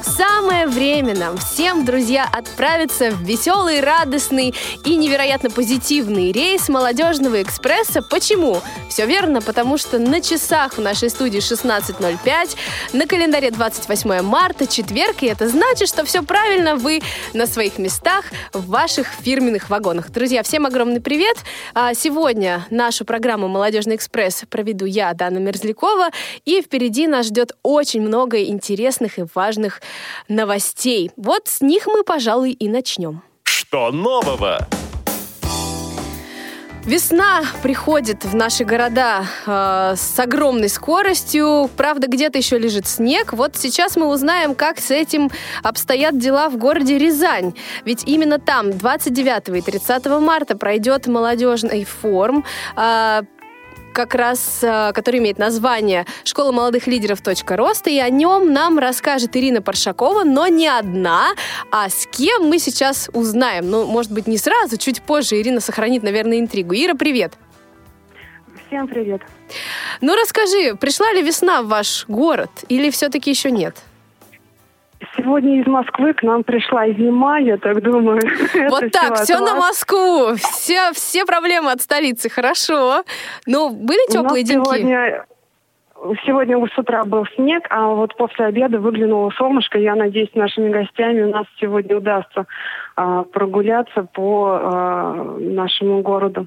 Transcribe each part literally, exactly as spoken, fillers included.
Самое время нам всем, друзья, отправиться в веселый, радостный и невероятно позитивный рейс Молодежного экспресса. Почему? Все верно, потому что на часах в нашей студии шестнадцать ноль пять, на календаре двадцать восьмое марта, четверг, и это значит, что все правильно, вы на своих местах, в ваших фирменных вагонах. Друзья, всем огромный привет! Сегодня нашу программу «Молодежный экспресс» проведу я, Дана Мерзлякова, и впереди нас ждет очень много интересных и важных новостей. Вот с них мы, пожалуй, и начнем. Что нового? Весна приходит в наши города э, с огромной скоростью. Правда, где-то еще лежит снег. Вот сейчас мы узнаем, как с этим обстоят дела в городе Рязань. Ведь именно там двадцать девятого и тридцатого марта пройдет молодежный форум, э, как раз, который имеет название «Школа молодых лидеров. Точка роста», и о нем нам расскажет Ирина Паршакова, но не одна, а с кем мы сейчас узнаем. Ну, может быть, не сразу, чуть позже Ирина сохранит, наверное, интригу. Ира, привет! Всем привет! Ну, расскажи, пришла ли весна в ваш город или все-таки еще нет? Сегодня из Москвы к нам пришла зима, я так думаю. Вот так, все, все на Москву, все, все проблемы от столицы, хорошо. Но были теплые деньги? Сегодня, сегодня с утра был снег, а вот после обеда выглянуло солнышко. Я надеюсь, нашими гостями у нас сегодня удастся а, прогуляться по а, нашему городу.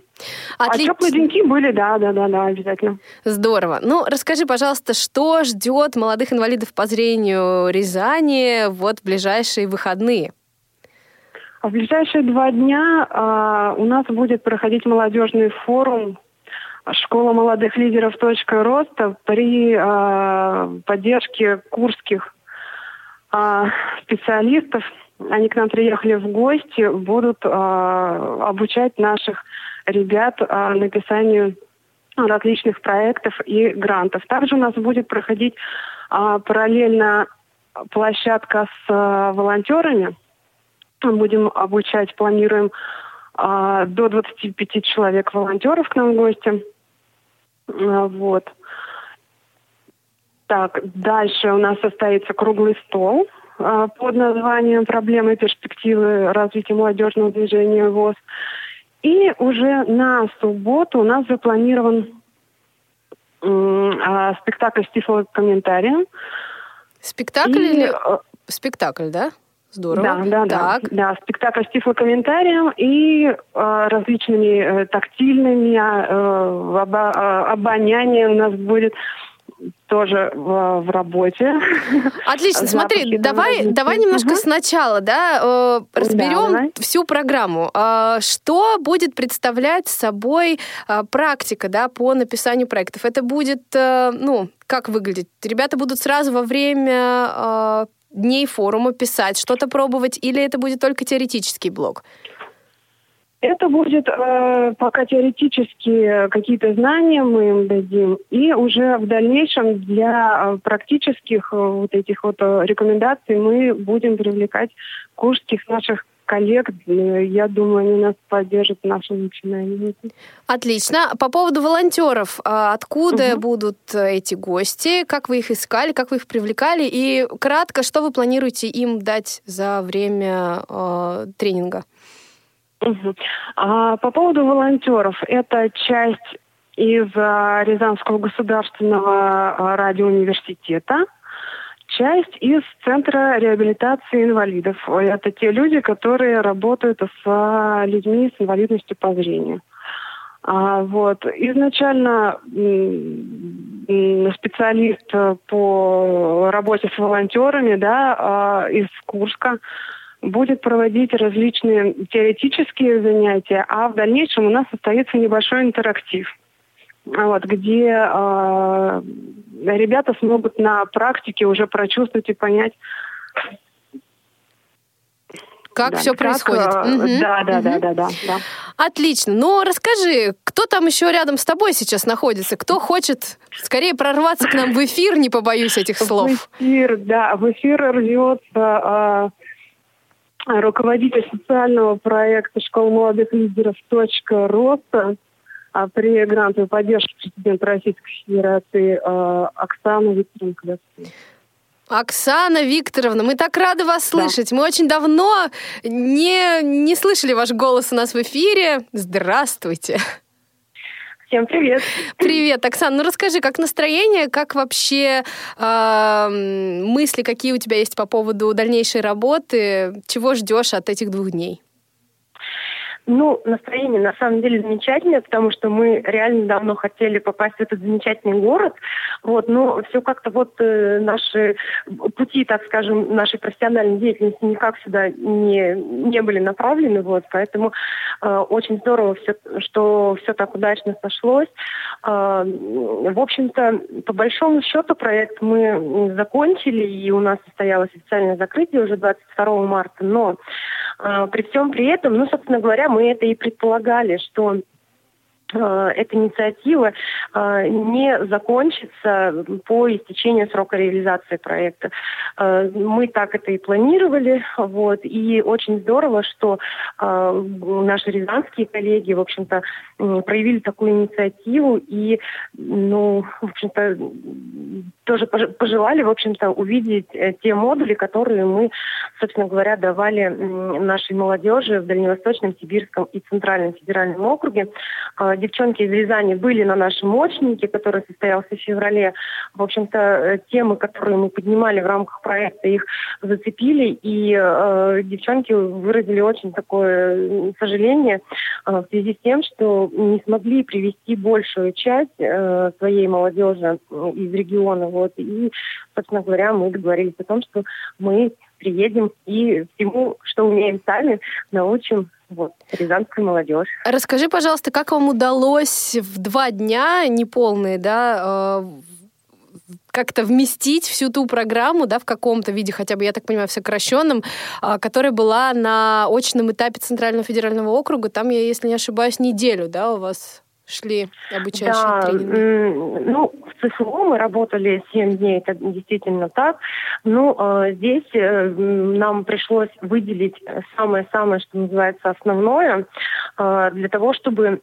Отлично. А теплые деньки были, да, да, да, да, обязательно. Здорово. Ну, расскажи, пожалуйста, что ждет молодых инвалидов по зрению Рязани вот в ближайшие выходные? В ближайшие два дня а, у нас будет проходить молодежный форум «Школа молодых лидеров. Точка роста» при а, поддержке курских а, специалистов. Они к нам приехали в гости, будут а, обучать наших ребят а, написанию различных проектов и грантов. Также у нас будет проходить а, параллельно площадка с а, волонтерами. Мы будем обучать, планируем а, до двадцати пяти человек волонтеров к нам в гости. А, вот. Так, дальше у нас состоится круглый стол а, под названием «Проблемы и перспективы развития молодежного движения ВОЗ». И уже на субботу у нас запланирован э, спектакль с тифлокомментарием. Спектакль и, или... Спектакль, да? Здорово. Да, да, так. да. да спектакль с тифлокомментарием и э, различными э, тактильными, э, оба, э, обонянием у нас будет тоже в, в работе. Отлично, смотри, давай, давай немножко угу. сначала, да, э, разберем да, да. всю программу. Э, что будет представлять собой э, практика, да, по написанию проектов? Это будет, э, ну, как выглядит? Ребята будут сразу во время э, дней форума писать, что-то пробовать, или это будет только теоретический блок? Это будет э, пока теоретически какие-то знания мы им дадим, и уже в дальнейшем для практических э, вот этих вот рекомендаций мы будем привлекать курских наших коллег. Я думаю, они нас поддержат в нашем начинании. Отлично. По поводу волонтеров. Откуда угу. будут эти гости? Как вы их искали? Как вы их привлекали? И кратко, что вы планируете им дать за время э, тренинга? Угу. А, по поводу волонтеров. Это часть из а, Рязанского государственного а, радиоуниверситета, часть из Центра реабилитации инвалидов. Это те люди, которые работают с а, людьми с инвалидностью по зрению. А, вот. Изначально м- м- специалист по работе с волонтерами, да, а, из Курска, будет проводить различные теоретические занятия, а в дальнейшем у нас состоится небольшой интерактив, вот, где э, ребята смогут на практике уже прочувствовать и понять, как да, все происходит. Как, э, угу, да, да, угу. да, да, да, да. Отлично. Ну, расскажи, кто там еще рядом с тобой сейчас находится? Кто хочет скорее прорваться к нам в эфир, не побоюсь этих слов? В эфир, да, в эфир рвется... руководитель социального проекта «Школа молодых лидеров. Точка роста» при грантовой поддержке президента Российской Федерации Оксаны Викторовны Клёцкиной. Оксана Викторовна, мы так рады вас слышать. Да. Мы очень давно не, не слышали ваш голос у нас в эфире. Здравствуйте. Всем привет. Привет, Оксана. Ну расскажи, как настроение, как вообще э, мысли, какие у тебя есть по поводу дальнейшей работы, чего ждешь от этих двух дней? Ну, настроение на самом деле замечательное, потому что мы реально давно хотели попасть в этот замечательный город. Вот, но все как-то вот э, наши пути, так скажем, нашей профессиональной деятельности никак сюда не, не были направлены. Вот, поэтому э, очень здорово, все, что все так удачно сошлось. Э, в общем-то, по большому счету проект мы закончили, и у нас состоялось официальное закрытие уже двадцать второго марта. Но э, при всем при этом, ну, собственно говоря, мы это и предполагали, что э, эта инициатива э, не закончится по истечению срока реализации проекта. Э, мы так это и планировали. Вот, и очень здорово, что э, наши рязанские коллеги, в общем-то, э, проявили такую инициативу и, ну, в общем-то, тоже пожелали, в общем-то, увидеть те модули, которые мы, собственно говоря, давали нашей молодежи в Дальневосточном, Сибирском и Центральном федеральном округе. Девчонки из Рязани были на нашем мочнике, который состоялся в феврале. В общем-то, темы, которые мы поднимали в рамках проекта, их зацепили, и э, девчонки выразили очень такое сожаление э, в связи с тем, что не смогли привести большую часть э, своей молодежи из региона. Вот. И, собственно говоря, мы договорились о том, что мы приедем и всему, что умеем сами, научим вот, рязанскую молодежь. Расскажи, пожалуйста, как вам удалось в два дня неполные, да, как-то вместить всю ту программу, да, в каком-то виде, хотя бы, я так понимаю, в сокращенном, которая была на очном этапе Центрального федерального округа. Там, я, если не ошибаюсь, неделю, да, у вас шли обучающие да, тренинги? Ну, в ЦФО мы работали семь дней, это действительно так. Но э, здесь э, нам пришлось выделить самое-самое, что называется, основное, э, для того, чтобы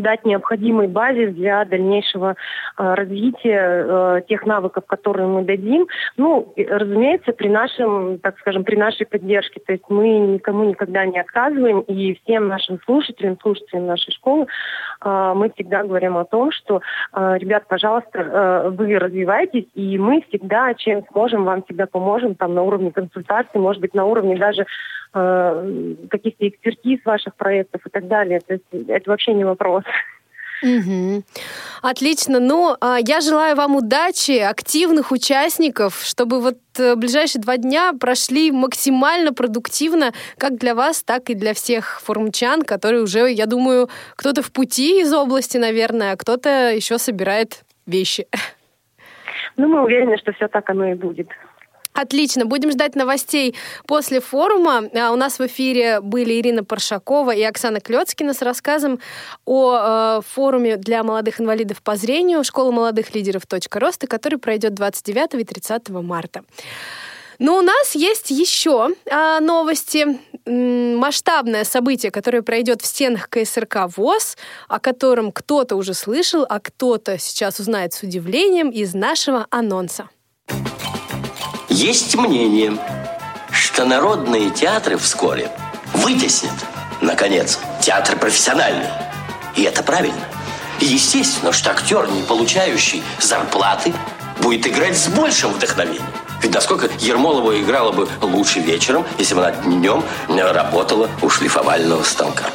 дать необходимый базис для дальнейшего э, развития э, тех навыков, которые мы дадим. Ну, и, разумеется, при нашем, так скажем, при нашей поддержке. То есть мы никому никогда не отказываем, и всем нашим слушателям, слушателям нашей школы э, мы всегда говорим о том, что, э, ребят, пожалуйста, э, вы развивайтесь, и мы всегда, чем сможем, вам всегда поможем, там, на уровне консультации, может быть, на уровне даже э, каких-то экспертиз ваших проектов и так далее. То есть это вообще не вопрос. Угу. Отлично. Ну, я желаю вам удачи, активных участников, чтобы вот ближайшие два дня прошли максимально продуктивно, как для вас, так и для всех форумчан, которые уже, я думаю, кто-то в пути из области, наверное, а кто-то еще собирает вещи. Ну, мы уверены, что все так оно и будет. Отлично. Будем ждать новостей после форума. У нас в эфире были Ирина Паршакова и Оксана Клёцкина с рассказом о э, форуме для молодых инвалидов по зрению «Школа молодых лидеров. Точка роста», который пройдет двадцать девятого и тридцатого марта. Но у нас есть еще э, новости. Масштабное событие, которое пройдет в стенах КСРК ВОЗ, о котором кто-то уже слышал, а кто-то сейчас узнает с удивлением из нашего анонса. Есть мнение, что народные театры вскоре вытеснят, наконец, театр профессиональный. И это правильно. Естественно, что актер, не получающий зарплаты, будет играть с большим вдохновением. Ведь насколько Ермолова играла бы лучше вечером, если бы она днем работала у шлифовального станка.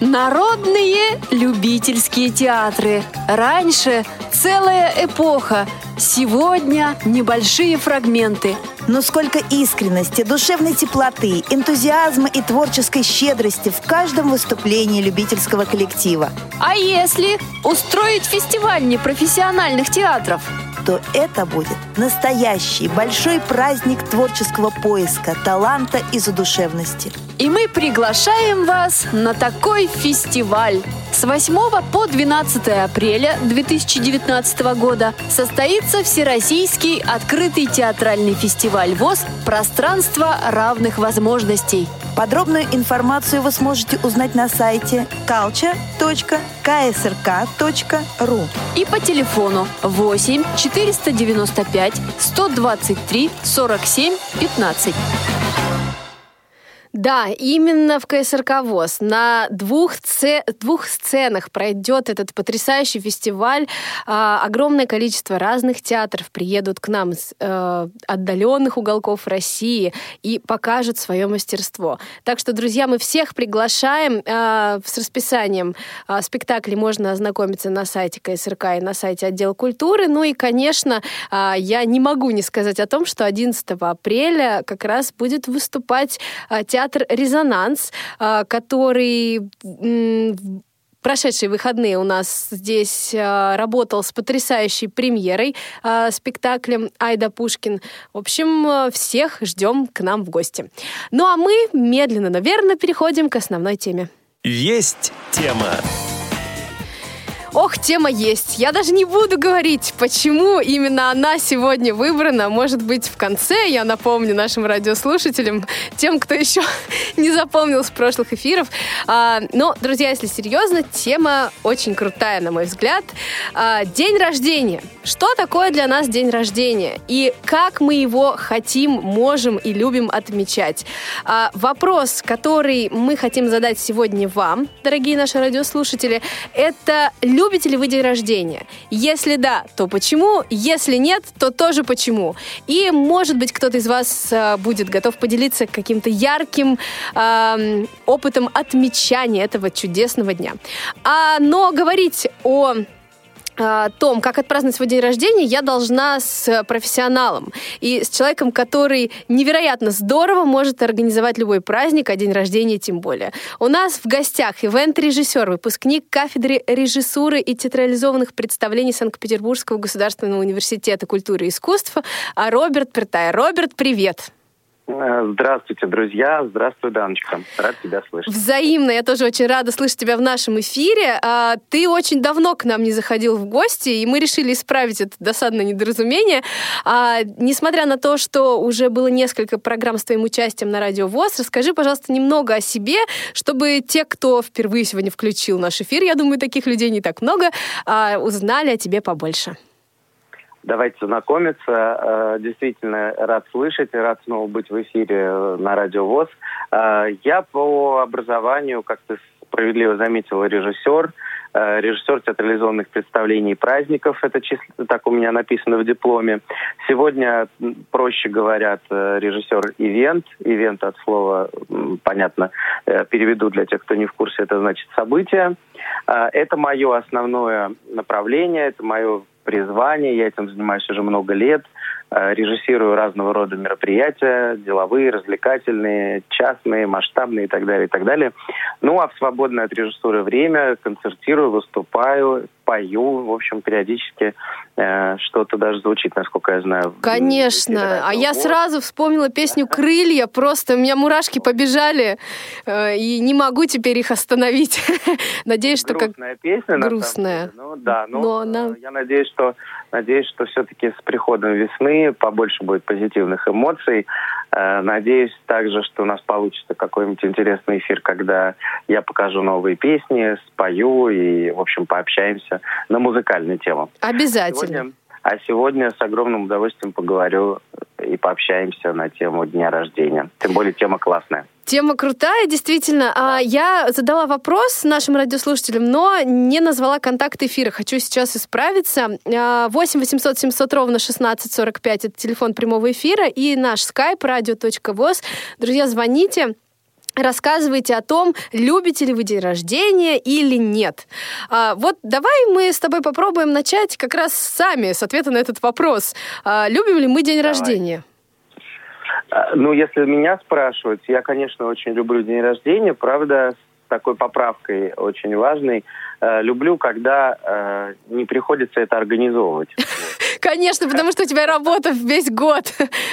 Народные любительские театры. Раньше целая эпоха. Сегодня небольшие фрагменты. Но сколько искренности, душевной теплоты, энтузиазма и творческой щедрости в каждом выступлении любительского коллектива. А если устроить фестиваль непрофессиональных театров? То это будет настоящий большой праздник творческого поиска, таланта и задушевности. И мы приглашаем вас на такой фестиваль. С восьмого по двенадцатое апреля две тысячи девятнадцатого года состоится Всероссийский открытый театральный фестиваль ВОЗ «Пространство равных возможностей». Подробную информацию вы сможете узнать на сайте калча точка ка эс эр ка точка ру и по телефону восемь четыреста девяносто пять сто двадцать три сорок семь пятнадцать. Да, именно в КСРК ВОЗ на двух, ц... двух сценах пройдет этот потрясающий фестиваль. А, огромное количество разных театров приедут к нам из э, отдаленных уголков России и покажут свое мастерство. Так что, друзья, мы всех приглашаем. Э, с расписанием э, спектаклей можно ознакомиться на сайте КСРК и на сайте отдела культуры. Ну и, конечно, э, я не могу не сказать о том, что одиннадцатого апреля как раз будет выступать э, театр Театр «Резонанс», который в прошедшие выходные у нас здесь работал с потрясающей премьерой, спектаклем «Айда Пушкин». В общем, всех ждем к нам в гости. Ну а мы медленно, но верно переходим к основной теме. Есть тема. Ох, тема есть. Я даже не буду говорить, почему именно она сегодня выбрана. Может быть, в конце я напомню нашим радиослушателям, тем, кто еще не запомнил с прошлых эфиров. А, но, друзья, если серьезно, тема очень крутая, на мой взгляд. А, день рождения. Что такое для нас день рождения? И как мы его хотим, можем и любим отмечать? А, вопрос, который мы хотим задать сегодня вам, дорогие наши радиослушатели, это... Любите ли вы день рождения? Если да, то почему? Если нет, то тоже почему? И, может быть, кто-то из вас э, будет готов поделиться каким-то ярким э, опытом отмечания этого чудесного дня. А, но говорить о... о том, как отпраздновать свой день рождения, я должна с профессионалом и с человеком, который невероятно здорово может организовать любой праздник, а день рождения тем более. У нас в гостях ивент-режиссер, выпускник кафедры режиссуры и театрализованных представлений Санкт-Петербургского государственного университета культуры и искусства Роберт Пертая. Роберт, привет! Здравствуйте, друзья. Здравствуй, Даночка. Рад тебя слышать. Взаимно. Я тоже очень рада слышать тебя в нашем эфире. Ты очень давно к нам не заходил в гости, и мы решили исправить это досадное недоразумение. Несмотря на то, что уже было несколько программ с твоим участием на Радио ВОЗ, расскажи, пожалуйста, немного о себе, чтобы те, кто впервые сегодня включил наш эфир, я думаю, таких людей не так много, узнали о тебе побольше. Давайте знакомиться. Действительно, рад слышать и рад снова быть в эфире на Радио ВОЗ. Я по образованию, как ты справедливо заметила, режиссер. Режиссер театрализованных представлений и праздников. Это число, так у меня написано в дипломе. Сегодня, проще говорят, режиссер ивент. Ивент от слова, понятно, переведу для тех, кто не в курсе, это значит событие. Это мое основное направление, это мое призвание, я этим занимаюсь уже много лет, режиссирую разного рода мероприятия, деловые, развлекательные, частные, масштабные и так далее, и так далее. Ну, а в свободное от режиссуры время концертирую, выступаю, пою, в общем, периодически э, что-то даже звучит, насколько я знаю. Конечно, а я сразу вспомнила песню «Крылья», просто у меня мурашки побежали, э, и не могу теперь их остановить. Надеюсь, что... Грустная как... песня, грустная. Ну, да, но, но она... я надеюсь, что, надеюсь, что все-таки с приходом весны побольше будет позитивных эмоций. Надеюсь также, что у нас получится какой-нибудь интересный эфир, когда я покажу новые песни, спою и, в общем, пообщаемся на музыкальную тему. Обязательно. Сегодня, а сегодня с огромным удовольствием поговорю и пообщаемся на тему дня рождения. Тем более тема классная. Тема крутая, действительно. Да. Я задала вопрос нашим радиослушателям, но не назвала контакт эфира. Хочу сейчас исправиться. восемь восемьсот семьсот ровно шестнадцать сорок пять. Это телефон прямого эфира. И наш скайп радио точка воз. Друзья, звоните. Рассказывайте о том, любите ли вы день рождения или нет. А, вот давай мы с тобой попробуем начать как раз сами с ответа на этот вопрос. А, любим ли мы день давай. рождения? Ну, если меня спрашивать, я, конечно, очень люблю день рождения, правда, с такой поправкой очень важной. Э, люблю, когда э, не приходится это организовывать. Конечно, потому что у тебя работа весь год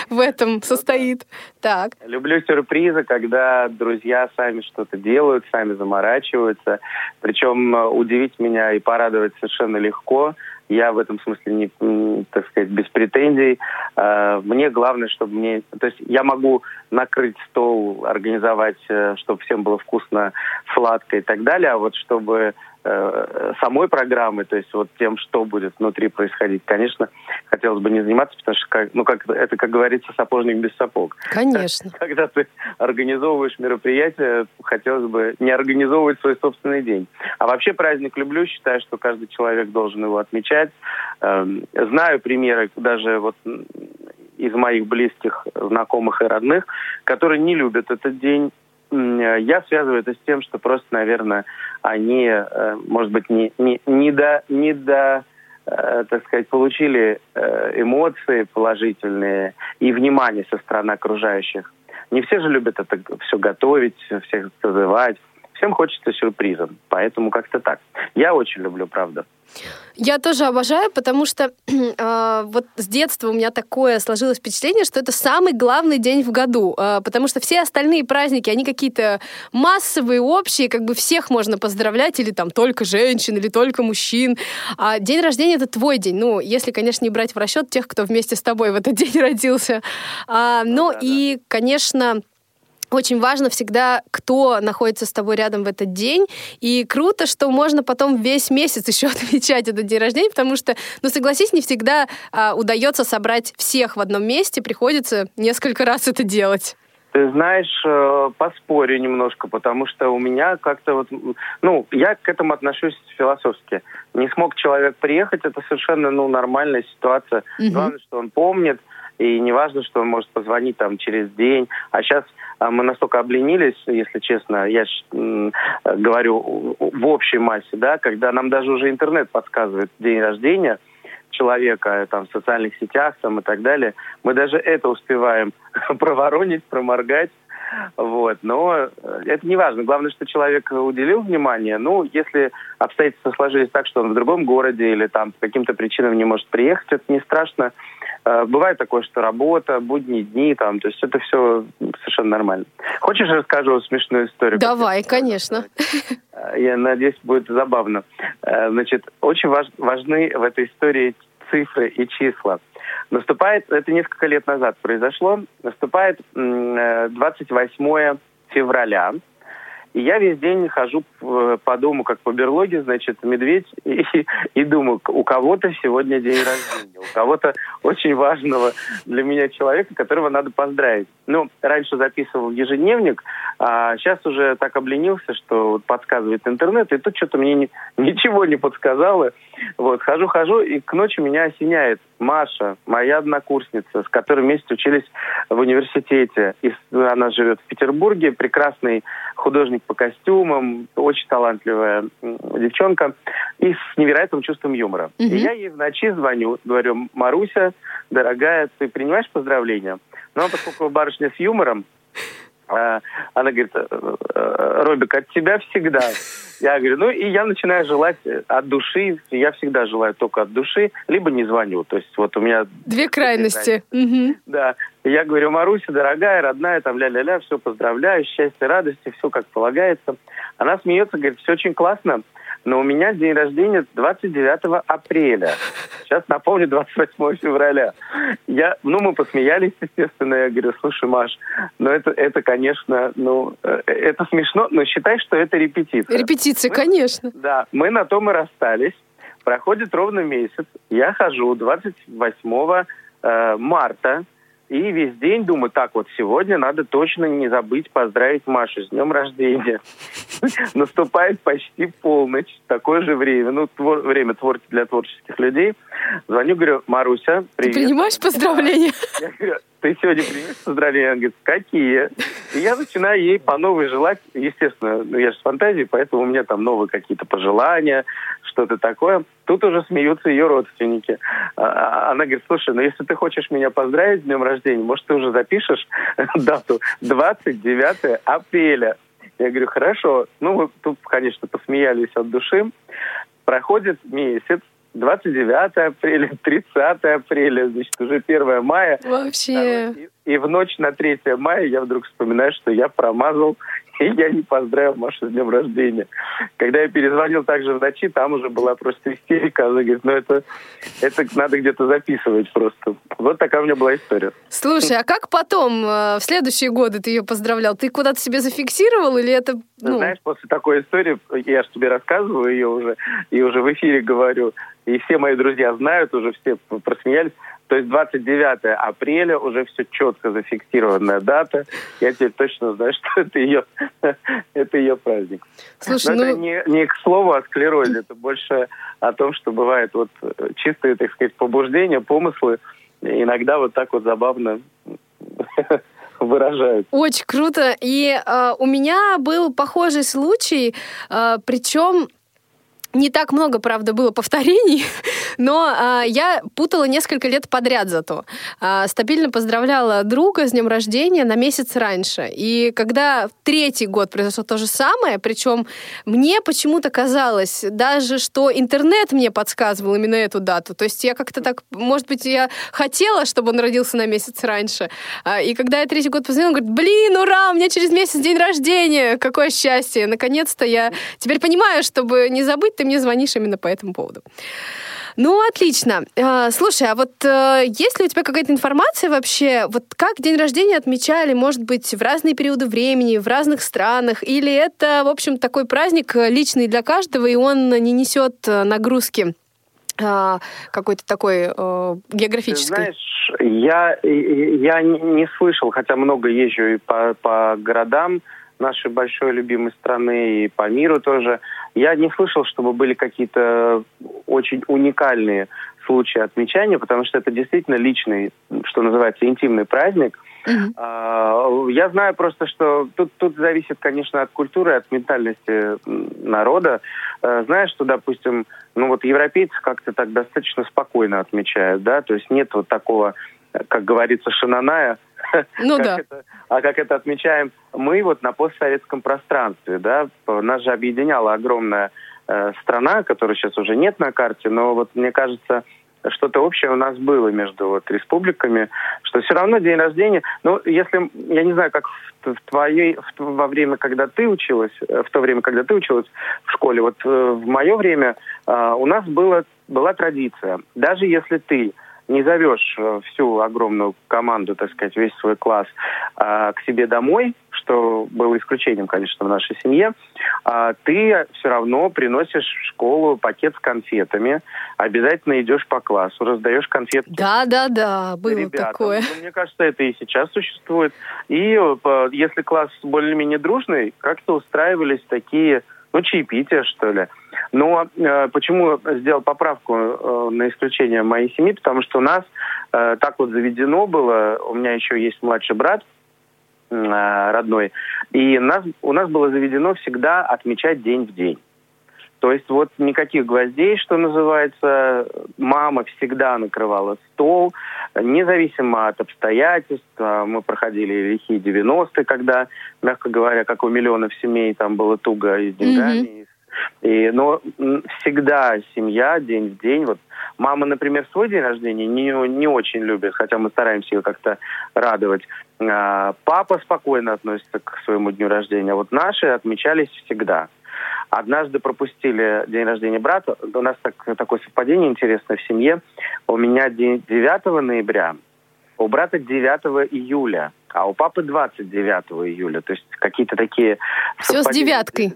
в этом состоит. Так. Люблю сюрпризы, когда друзья сами что-то делают, сами заморачиваются. Причем удивить меня и порадовать совершенно легко. Я в этом смысле, не, так сказать, без претензий. Мне главное, чтобы мне... То есть я могу накрыть стол, организовать, чтобы всем было вкусно, сладко и так далее, а вот чтобы самой программы, то есть вот тем, что будет внутри происходить, конечно, хотелось бы не заниматься, потому что, ну, как, это, как говорится, сапожник без сапог. Конечно. Когда ты организовываешь мероприятие, хотелось бы не организовывать свой собственный день. А вообще праздник люблю, считаю, что каждый человек должен его отмечать. Знаю примеры даже вот из моих близких, знакомых и родных, которые не любят этот день. Я связываю это с тем, что просто, наверное, они, может быть, не, не, не до, не до э, так сказать, получили эмоции положительные и внимание со стороны окружающих. Не все же любят это все готовить, всех созывать. Всем хочется сюрпризом, поэтому как-то так. Я очень люблю, правда. Я тоже обожаю, потому что э, вот с детства у меня такое сложилось впечатление, что это самый главный день в году, э, потому что все остальные праздники, они какие-то массовые, общие, как бы всех можно поздравлять, или там только женщин, или только мужчин. А день рождения — это твой день, ну, если, конечно, не брать в расчет тех, кто вместе с тобой в этот день родился. А, ну, ну да, и, да. конечно... Очень важно всегда, кто находится с тобой рядом в этот день. И круто, что можно потом весь месяц еще отмечать этот день рождения, потому что, ну, согласись, не всегда а, удается собрать всех в одном месте, приходится несколько раз это делать. Ты знаешь, поспорю немножко, потому что у меня как-то вот... Ну, я к этому отношусь философски. Не смог человек приехать, это совершенно, ну, нормальная ситуация. Угу. Главное, что он помнит, и не важно, что он может позвонить там через день. А сейчас мы настолько обленились, если честно, я говорю в общей массе, да, когда нам даже уже интернет подсказывает день рождения человека там, в социальных сетях там, и так далее. Мы даже это успеваем проворонить, проморгать. Вот. Но это не важно. Главное, что человек уделил внимание. Ну, если обстоятельства сложились так, что он в другом городе или там по каким-то причинам не может приехать, это не страшно. Бывает такое, что работа, будние дни, там, то есть это все совершенно нормально. Хочешь, я расскажу смешную историю? Давай, конечно. Я надеюсь, будет забавно. Значит, очень важ, важны в этой истории цифры и числа. Наступает, это несколько лет назад произошло, наступает двадцать восьмое февраля, и я весь день хожу по дому, как по берлоге, значит, медведь, и, и думаю, у кого-то сегодня день рождения, у кого-то очень важного для меня человека, которого надо поздравить. Ну, раньше записывал ежедневник, а сейчас уже так обленился, что подсказывает интернет, и тут что-то мне не, ничего не подсказало. Вот, хожу-хожу, и к ночи меня осеняет Маша, моя однокурсница, с которой вместе учились в университете. И она живет в Петербурге, прекрасный художник по костюмам, очень талантливая девчонка, и с невероятным чувством юмора. Mm-hmm. И я ей в ночи звоню, говорю: Маруся, дорогая, ты принимаешь поздравления? Но поскольку барышня с юмором, она говорит: Робик, от тебя всегда. Я говорю, ну и я начинаю желать от души, я всегда желаю только от души, либо не звоню, то есть вот у меня... Две крайности. Угу. Да, я говорю: Маруся, дорогая, родная, там ля-ля-ля, все поздравляю, счастья, радости, все как полагается. Она смеется, говорит: все очень классно, но у меня день рождения двадцать девятого апреля. Сейчас напомню, двадцать восьмого февраля. Я, ну, мы посмеялись, естественно. Я говорю: слушай, Маш, ну это, это, конечно, ну, это смешно, но считай, что это репетиция. Репетиция, мы, конечно. Да, мы на том и расстались. Проходит ровно месяц. Я хожу двадцать восьмого марта. И весь день думаю: так вот, сегодня надо точно не забыть поздравить Машу с днем рождения. Наступает почти полночь, такое же время, ну, твор- время твор- для творческих людей. Звоню, говорю: Маруся, привет. Ты принимаешь поздравления? Я говорю: ты сегодня принимаешь поздравления? Она говорит: какие? И я начинаю ей по новой желать, естественно, ну, я же с фантазией, поэтому у меня там новые какие-то пожелания, что-то такое. Тут уже смеются ее родственники. Она говорит: слушай, ну если ты хочешь меня поздравить с днем рождения, может, ты уже запишешь дату двадцать девятого апреля. Я говорю: хорошо. Ну, мы тут, конечно, посмеялись от души. Проходит месяц, двадцать девятого апреля, тридцатого апреля, значит, уже первого мая. Вообще. И, и в ночь на третье мая я вдруг вспоминаю, что я промазал я не поздравил Машу с днем рождения. Когда я перезвонил также в ночи, там уже была просто истерика. Она говорит, ну это, это надо где-то записывать просто. Вот такая у меня была история. Слушай, а как потом, в следующие годы ты ее поздравлял? Ты куда-то себе зафиксировал или это... Ну... Знаешь, после такой истории, я же тебе рассказываю ее уже, и уже в эфире говорю, и все мои друзья знают, уже все просмеялись. То есть двадцать девятое апреля уже все четко зафиксированная дата. Я теперь точно знаю, что это ее, это ее праздник. Слушай, но ну... это не, не к слову о склерозе, это больше о том, что бывает вот чистые, так сказать, побуждения, помыслы. Иногда вот так вот забавно выражают. Очень круто. И э, у меня был похожий случай, э, причем... Не так много, правда, было повторений, но а, я путала несколько лет подряд зато. А, стабильно поздравляла друга с днем рождения на месяц раньше. И когда в третий год произошло то же самое, причем мне почему-то казалось даже, что интернет мне подсказывал именно эту дату. То есть я как-то так, может быть, я хотела, чтобы он родился на месяц раньше. А, и когда я третий год позвонила, он говорит, блин, ура, у меня через месяц день рождения, какое счастье. Наконец-то я теперь понимаю, чтобы не забыть, ты мне звонишь именно по этому поводу. Ну, отлично. Слушай, а вот есть ли у тебя какая-то информация вообще, вот как день рождения отмечали, может быть, в разные периоды времени, в разных странах, или это, в общем, такой праздник личный для каждого, и он не несет нагрузки какой-то такой географической? Знаешь, я, я не слышал, хотя много езжу и по, по городам нашей большой любимой страны, и по миру тоже. Я не слышал, чтобы были какие-то очень уникальные случаи отмечания, потому что это действительно личный, что называется, интимный праздник. Uh-huh. Я знаю просто, что тут, тут зависит, конечно, от культуры, от ментальности народа. Знаешь, что, допустим, ну вот европейцы как-то так достаточно спокойно отмечают, да, то есть нет вот такого, как говорится, шананая. Ну как да. Это, а как это отмечаем мы вот на постсоветском пространстве, да? Нас же объединяла огромная э, страна, которой сейчас уже нет на карте, но вот мне кажется, что-то общее у нас было между вот республиками, что все равно день рождения. Ну, если я не знаю, как в, в твоей в, во время, когда ты училась, в то время, когда ты училась в школе, вот э, в мое время э, у нас было была традиция, даже если ты не зовешь всю огромную команду, так сказать, весь свой класс а, к себе домой, что было исключением, конечно, в нашей семье, а, ты все равно приносишь в школу пакет с конфетами, обязательно идешь по классу, раздаешь конфетки. Да-да-да, было ребятам. Такое. Ну, мне кажется, это и сейчас существует. И если класс более-менее дружный, как-то устраивались такие... Ну, чаепитие, что ли. Но э, почему сделал поправку э, на исключение моей семьи? Потому что у нас э, так вот заведено было. У меня еще есть младший брат э, родной. И нас, у нас было заведено всегда отмечать день в день. То есть вот никаких гвоздей, что называется. Мама всегда накрывала стол, независимо от обстоятельств. Мы проходили лихие девяностые, когда, мягко говоря, как у миллионов семей, там было туго и с деньгами. Mm-hmm. И, но всегда семья день в день. Вот мама, например, свой день рождения не, не очень любит, хотя мы стараемся ее как-то радовать. А, папа спокойно относится к своему дню рождения. Вот наши отмечались всегда. Однажды пропустили день рождения брата. У нас так, такое совпадение интересное в семье. У меня день девятого ноября, у брата девятого июля, а у папы двадцать девятого июля. То есть какие-то такие... Все с девяткой.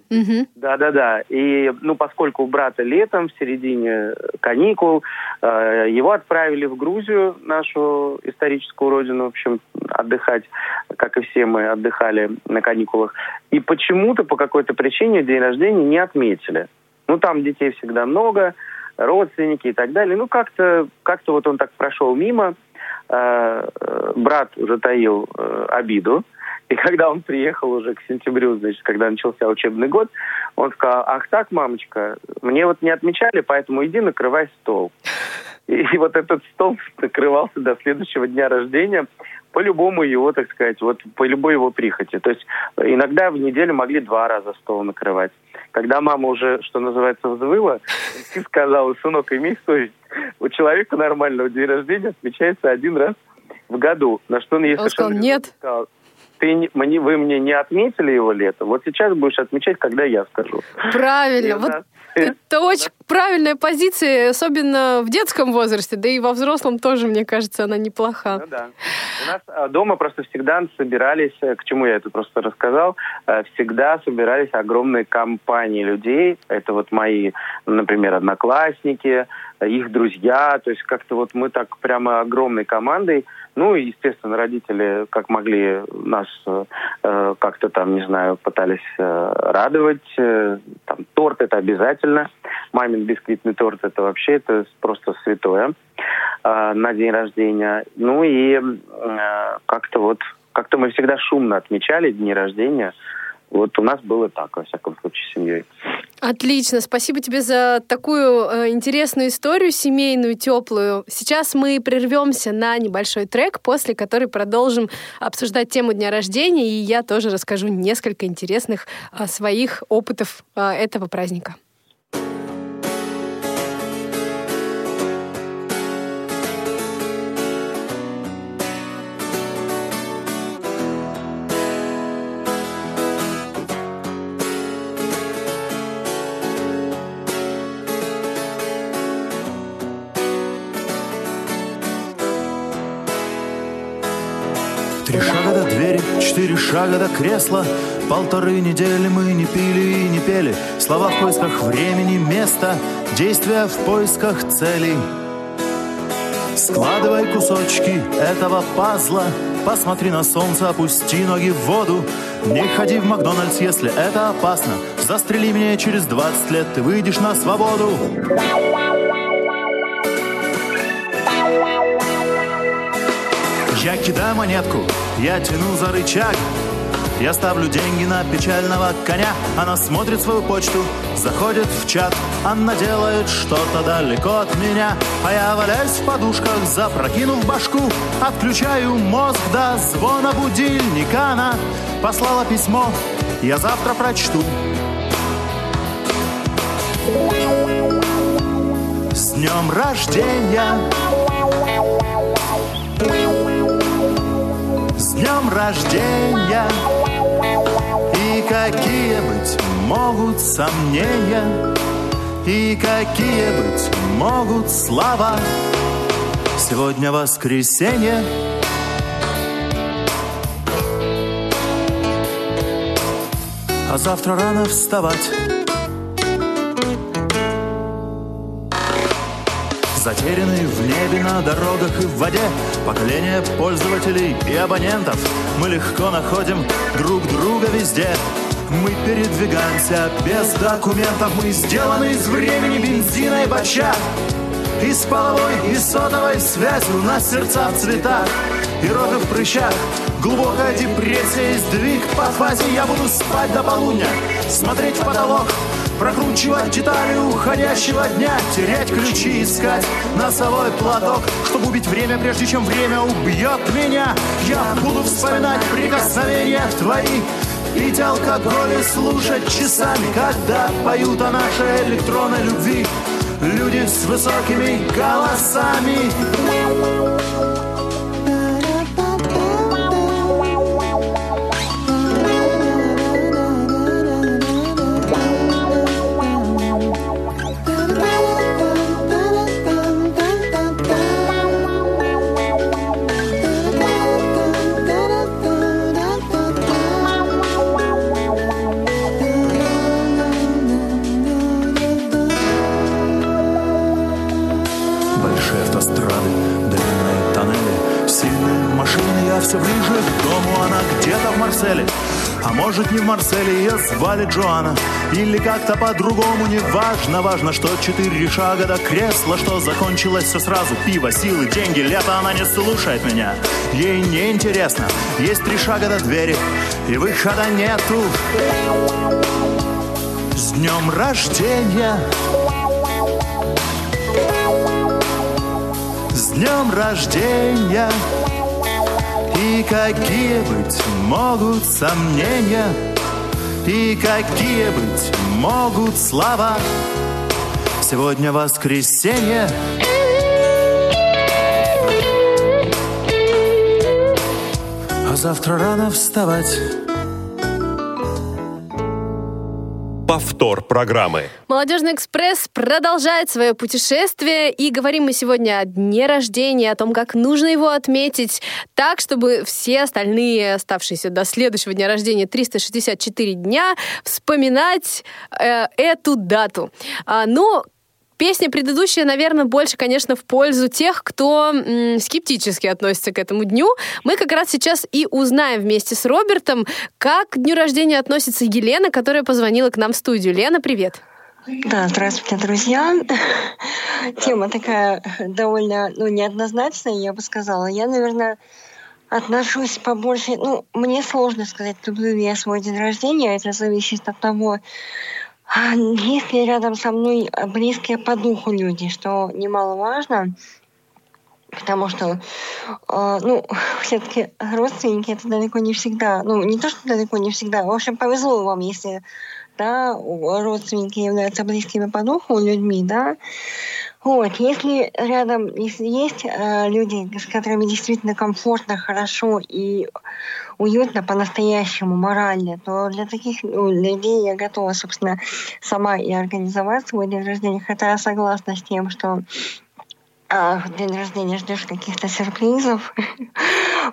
Да-да-да. И ну, поскольку у брата летом, в середине каникул, э, его отправили в Грузию, нашу историческую родину, в общем, отдыхать, как и все мы отдыхали на каникулах. И почему-то, по какой-то причине, день рождения не отметили. Ну, там детей всегда много, родственники и так далее. Ну, как-то, как-то вот он так прошел мимо. Брат затаил обиду, и когда он приехал уже к сентябрю, значит, когда начался учебный год, он сказал, ах так, мамочка, мне вот не отмечали, поэтому иди накрывай стол. И вот этот стол накрывался до следующего дня рождения по любому его, так сказать, вот по любой его прихоти. То есть иногда в неделю могли два раза стол накрывать. Когда мама уже, что называется, взвыла, и сказала, сынок, имей совесть, у человека нормального день рождения отмечается один раз в году. На что он ей совершенно... Он сказал, нет. ты, мне, вы мне не отметили его лето, вот сейчас будешь отмечать, когда я скажу. Правильно, вот нас... это очень правильная позиция, особенно в детском возрасте, да и во взрослом тоже, мне кажется, она неплоха. Ну да. У нас дома просто всегда собирались, к чему я это просто рассказал, всегда собирались огромные компании людей, это вот мои, например, одноклассники, их друзья, то есть как-то вот мы так прямо огромной командой, ну и, естественно, родители как могли нас э, как-то там, не знаю, пытались э, радовать, э, там торт это обязательно, мамин бисквитный торт это вообще это просто святое э, на день рождения, ну и э, как-то вот, как-то мы всегда шумно отмечали дни рождения. Вот у нас было так, во всяком случае, с семьей. Отлично. Спасибо тебе за такую э, интересную историю семейную, теплую. Сейчас мы прервемся на небольшой трек, после которой продолжим обсуждать тему дня рождения, и я тоже расскажу несколько интересных э, своих опытов э, этого праздника. Три шага до двери, четыре шага до кресла. Полторы недели мы не пили и не пели. Слова в поисках времени, места, действия в поисках целей. Складывай кусочки этого пазла. Посмотри на солнце, опусти ноги в воду. Не ходи в Макдональдс, если это опасно. Застрели меня через двадцать лет, ты выйдешь на свободу. Я кидаю монетку, я тяну за рычаг. Я ставлю деньги на печального коня. Она смотрит свою почту, заходит в чат. Она делает что-то далеко от меня. А я валяюсь в подушках, запрокинув башку. Отключаю мозг до звона будильника. Она послала письмо, я завтра прочту. С днем рождения! С днем рождения! И какие быть могут сомнения, и какие быть могут слова. Сегодня воскресенье. А завтра рано вставать. Затерянные в небе, на дорогах и в воде поколения пользователей и абонентов. Мы легко находим друг друга везде. Мы передвигаемся без документов. Мы сделаны из времени, бензина и бача. И с половой, и сотовой связи у нас сердца в цветах и розы в прыщах. Глубокая депрессия и сдвиг по фазе. Я буду спать до полудня, смотреть в потолок, прокручивать детали уходящего дня, терять ключи, искать носовой платок, чтобы убить время, прежде чем время убьет меня. Я буду вспоминать прикосновения твои, пить алкоголь и слушать часами, когда поют о нашей электронной любви люди с высокими голосами. Может, не в Марселе, ее звали Джоанна. Или как-то по-другому, не важно. Важно, что четыре шага до кресла, что закончилось все сразу. Пиво, силы, деньги, лето, она не слушает меня. Ей не интересно. Есть три шага до двери, и выхода нету. С днем рождения! С днем рождения! И какие быть могут сомнения, и какие быть могут слова. Сегодня воскресенье. А завтра рано вставать. Повтор программы. Молодежный экспресс продолжает свое путешествие. И говорим мы сегодня о дне рождения, о том, как нужно его отметить так, чтобы все остальные, оставшиеся до следующего дня рождения, триста шестьдесят четыре дня, вспоминать э, эту дату. А, но... Песня предыдущая, наверное, больше, конечно, в пользу тех, кто м, скептически относится к этому дню. Мы как раз сейчас и узнаем вместе с Робертом, как к дню рождения относится Елена, которая позвонила к нам в студию. Лена, привет. Да, здравствуйте, друзья. Тема такая довольно, ну, неоднозначная, я бы сказала. Я, наверное, отношусь побольше... Ну, мне сложно сказать, люблю ли я свой день рождения. Это зависит от того... Есть ли рядом со мной близкие по духу люди, что немаловажно, потому что, э, ну, все-таки родственники это далеко не всегда, ну, не то, что далеко не всегда, в общем, повезло вам, если, да, родственники являются близкими по духу людьми, да, вот, если рядом, если есть э, люди, с которыми действительно комфортно, хорошо и уютно по-настоящему, морально, то для таких ну, людей я готова, собственно, сама и организовать свой день рождения, хотя я согласна с тем, что э, в день рождения ждешь каких-то сюрпризов,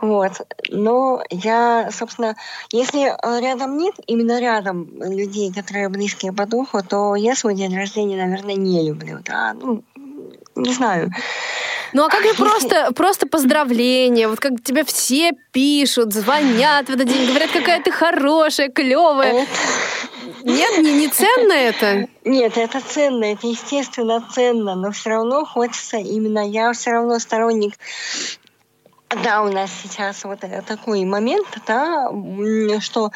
вот, но я, собственно, если рядом нет, именно рядом людей, которые близкие по духу, то я свой день рождения, наверное, не люблю, да, ну, не знаю. Ну а как же просто, просто поздравления? Вот как тебе все пишут, звонят в этот день, говорят, какая ты хорошая, клевая. Нет, не, не ценно это? Нет, это ценно, это естественно ценно, но все равно хочется именно, я все равно сторонник. Да, у нас сейчас вот такой момент, да, что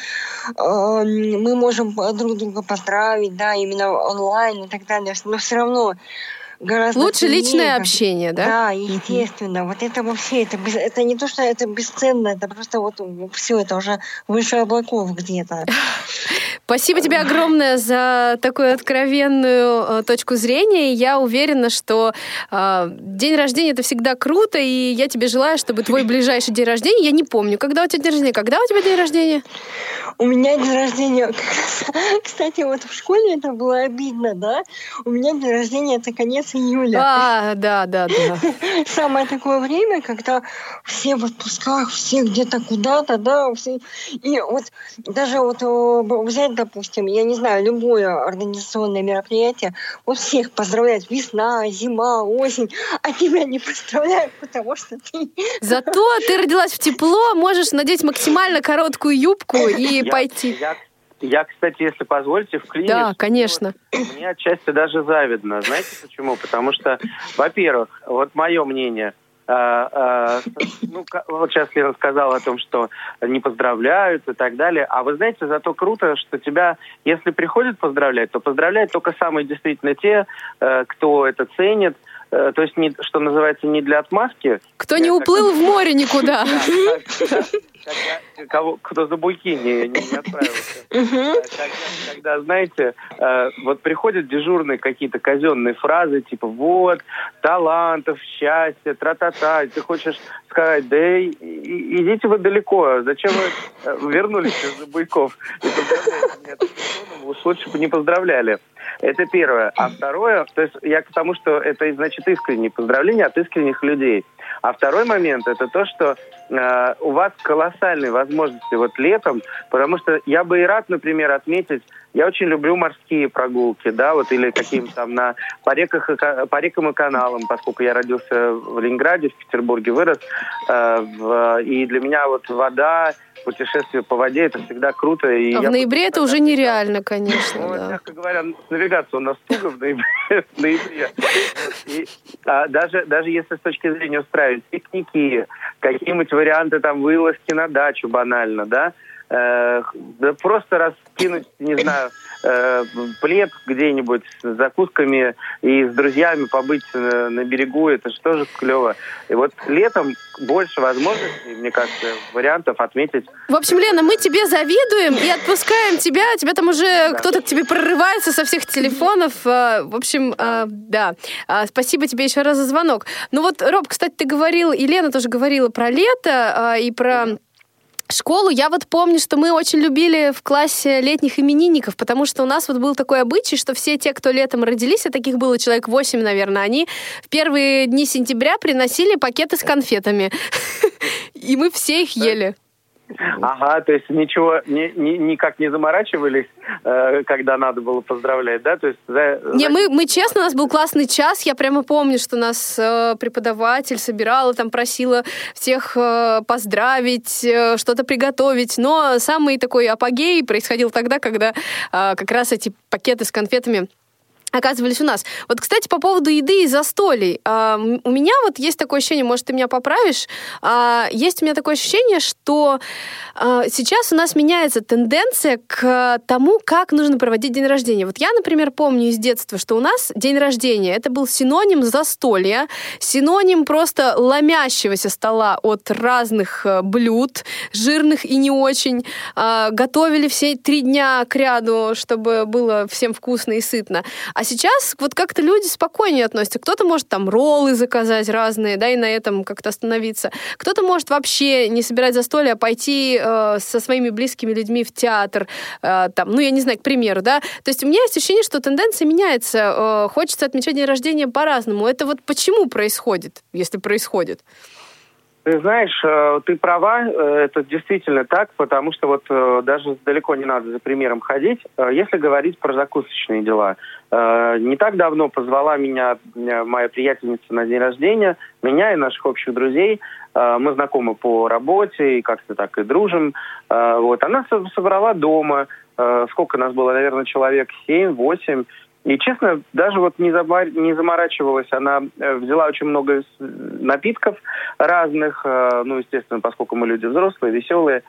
э, мы можем друг друга поздравить, да, именно онлайн и так далее, но все равно гораздо лучше ценнее, личное как... общение, да? Да, естественно. Mm-hmm. Вот это вообще, это, без... это не то, что это бесценно, это просто вот все, это уже выше облаков где-то. Спасибо тебе огромное за такую откровенную э, точку зрения. Я уверена, что э, день рождения это всегда круто, и я тебе желаю, чтобы твой ближайший день рождения, я не помню, когда у тебя день рождения, когда у тебя день рождения? У меня день рождения, кстати, вот в школе это было обидно, да? У меня день рождения это конец июля. А, да, да, да. Самое такое время, когда все в отпусках, все где-то куда-то, да, все... и вот даже вот взять допустим, я не знаю, любое организационное мероприятие, вот всех поздравляют, весна, зима, осень, а тебя не поздравляют, потому что ты... Зато ты родилась в тепло, можешь надеть максимально короткую юбку и я, пойти. Я, я, кстати, если позволите, вклинюсь. Да, конечно. Вот, мне отчасти даже завидно. Знаете почему? Потому что, во-первых, вот мое мнение... А, а, ну, вот сейчас Лена сказала о том, что не поздравляют и так далее. А вы знаете, зато круто, что тебя, если приходят поздравлять, то поздравляют только самые действительно те, кто это ценит. То есть, не, что называется, не для отмазки. Кто не уплыл в море никуда. Кто за буйки не отправился. Когда, знаете, вот приходят дежурные какие-то казенные фразы, типа вот, талантов, счастья, тра-та-та. Ты хочешь сказать, да идите вы далеко. Зачем вы вернулись из-за буйков? Уж лучше бы не поздравляли. Это первое. А второе, то есть я к тому, что это, значит, искренние поздравления от искренних людей. А второй момент, это то, что э, у вас колоссальные возможности вот летом, потому что я бы и рад, например, отметить, я очень люблю морские прогулки, да, вот или какие-нибудь там на, по, реках, по рекам и каналам, поскольку я родился в Ленинграде, в Петербурге вырос, э, в, и для меня вот вода, путешествие по воде, это всегда круто. И а в ноябре это уже нереально, конечно. Ну, да. Мягко говоря, навигация у нас туго в ноябре. В ноябре. И, а, даже, даже если с точки зрения устраивать пикники, какие-нибудь варианты там вылазки на дачу банально, да, э, да просто раскинуть, не знаю, э, плед где-нибудь с закусками и с друзьями побыть на, на берегу, это же тоже клево. И вот летом больше возможностей, мне кажется, вариантов отметить. В общем, Лена, мы тебе завидуем и отпускаем тебя. Тебя там уже да. Кто-то к тебе прорывается со всех телефонов. В общем, да. Спасибо тебе еще раз за звонок. Ну вот, Роб, кстати, ты говорил, и Лена тоже говорила про лето и про... Школу я вот помню, что мы очень любили в классе летних именинников, потому что у нас вот был такой обычай, что все те, кто летом родились, а таких было человек восемь, наверное, они в первые дни сентября приносили пакеты с конфетами. И мы все их ели. Ага, то есть ничего, ни, ни, никак не заморачивались, э, когда надо было поздравлять, да? То есть, да, не, за... мы, мы честно, у нас был классный час, я прямо помню, что нас э, преподаватель собирала, там просила всех э, поздравить, э, что-то приготовить, но самый такой апогей происходил тогда, когда э, как раз эти пакеты с конфетами оказывались у нас. Вот, кстати, по поводу еды и застолий. А, у меня вот есть такое ощущение, может, ты меня поправишь, а, есть у меня такое ощущение, что а, сейчас у нас меняется тенденция к тому, как нужно проводить день рождения. Вот я, например, помню из детства, что у нас день рождения — это был синоним застолья, синоним просто ломящегося стола от разных блюд, жирных и не очень. А, готовили все три дня к ряду, чтобы было всем вкусно и сытно. А сейчас вот как-то люди спокойнее относятся. Кто-то может там роллы заказать разные, да, и на этом как-то остановиться. Кто-то может вообще не собирать застолье, а пойти э, со своими близкими людьми в театр, э, там, ну, я не знаю, к примеру, да. То есть у меня есть ощущение, что тенденция меняется. Э, хочется отмечать день рождения по-разному. Это вот почему происходит, если происходит? Ты знаешь, ты права, это действительно так, потому что вот даже далеко не надо за примером ходить. Если говорить про закусочные дела, не так давно позвала меня моя приятельница на день рождения, меня и наших общих друзей. Мы знакомы по работе и как-то так и дружим. Вот. Она собрала дома, сколько нас было, наверное, человек семь-восемь. И, честно, даже вот не заморачивалась. Она взяла очень много напитков разных. Ну, естественно, поскольку мы люди взрослые, веселые,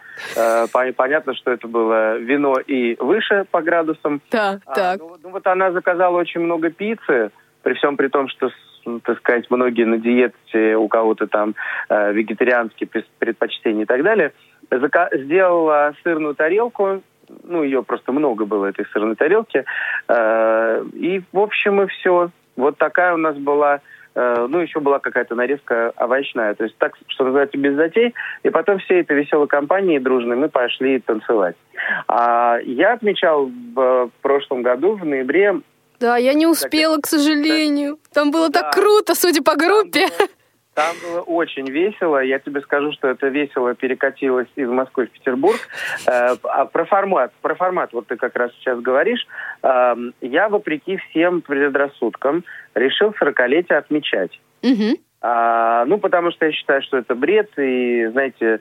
понятно, что это было вино и выше по градусам. Да, а, так. Ну, ну, вот она заказала очень много пиццы, при всем при том, что, так сказать, многие на диете, у кого-то там вегетарианские предпочтения и так далее. Зак- сделала сырную тарелку. Ну, ее просто много было, этой сырной тарелки. И, в общем, и все. Вот такая у нас была... Ну, еще была какая-то нарезка овощная. То есть так, что называется, без затей. И потом всей этой веселой компанией дружной мы пошли танцевать. А я отмечал в прошлом году, в ноябре... Да, я не успела, к сожалению. Там было да. так круто, судя по группе. Там было очень весело. Я тебе скажу, что это весело перекатилось из Москвы в Петербург. А про формат, про формат, вот ты как раз сейчас говоришь, я, вопреки всем предрассудкам, решил сорокалетие отмечать. Угу. А, ну, потому что я считаю, что это бред, и, знаете,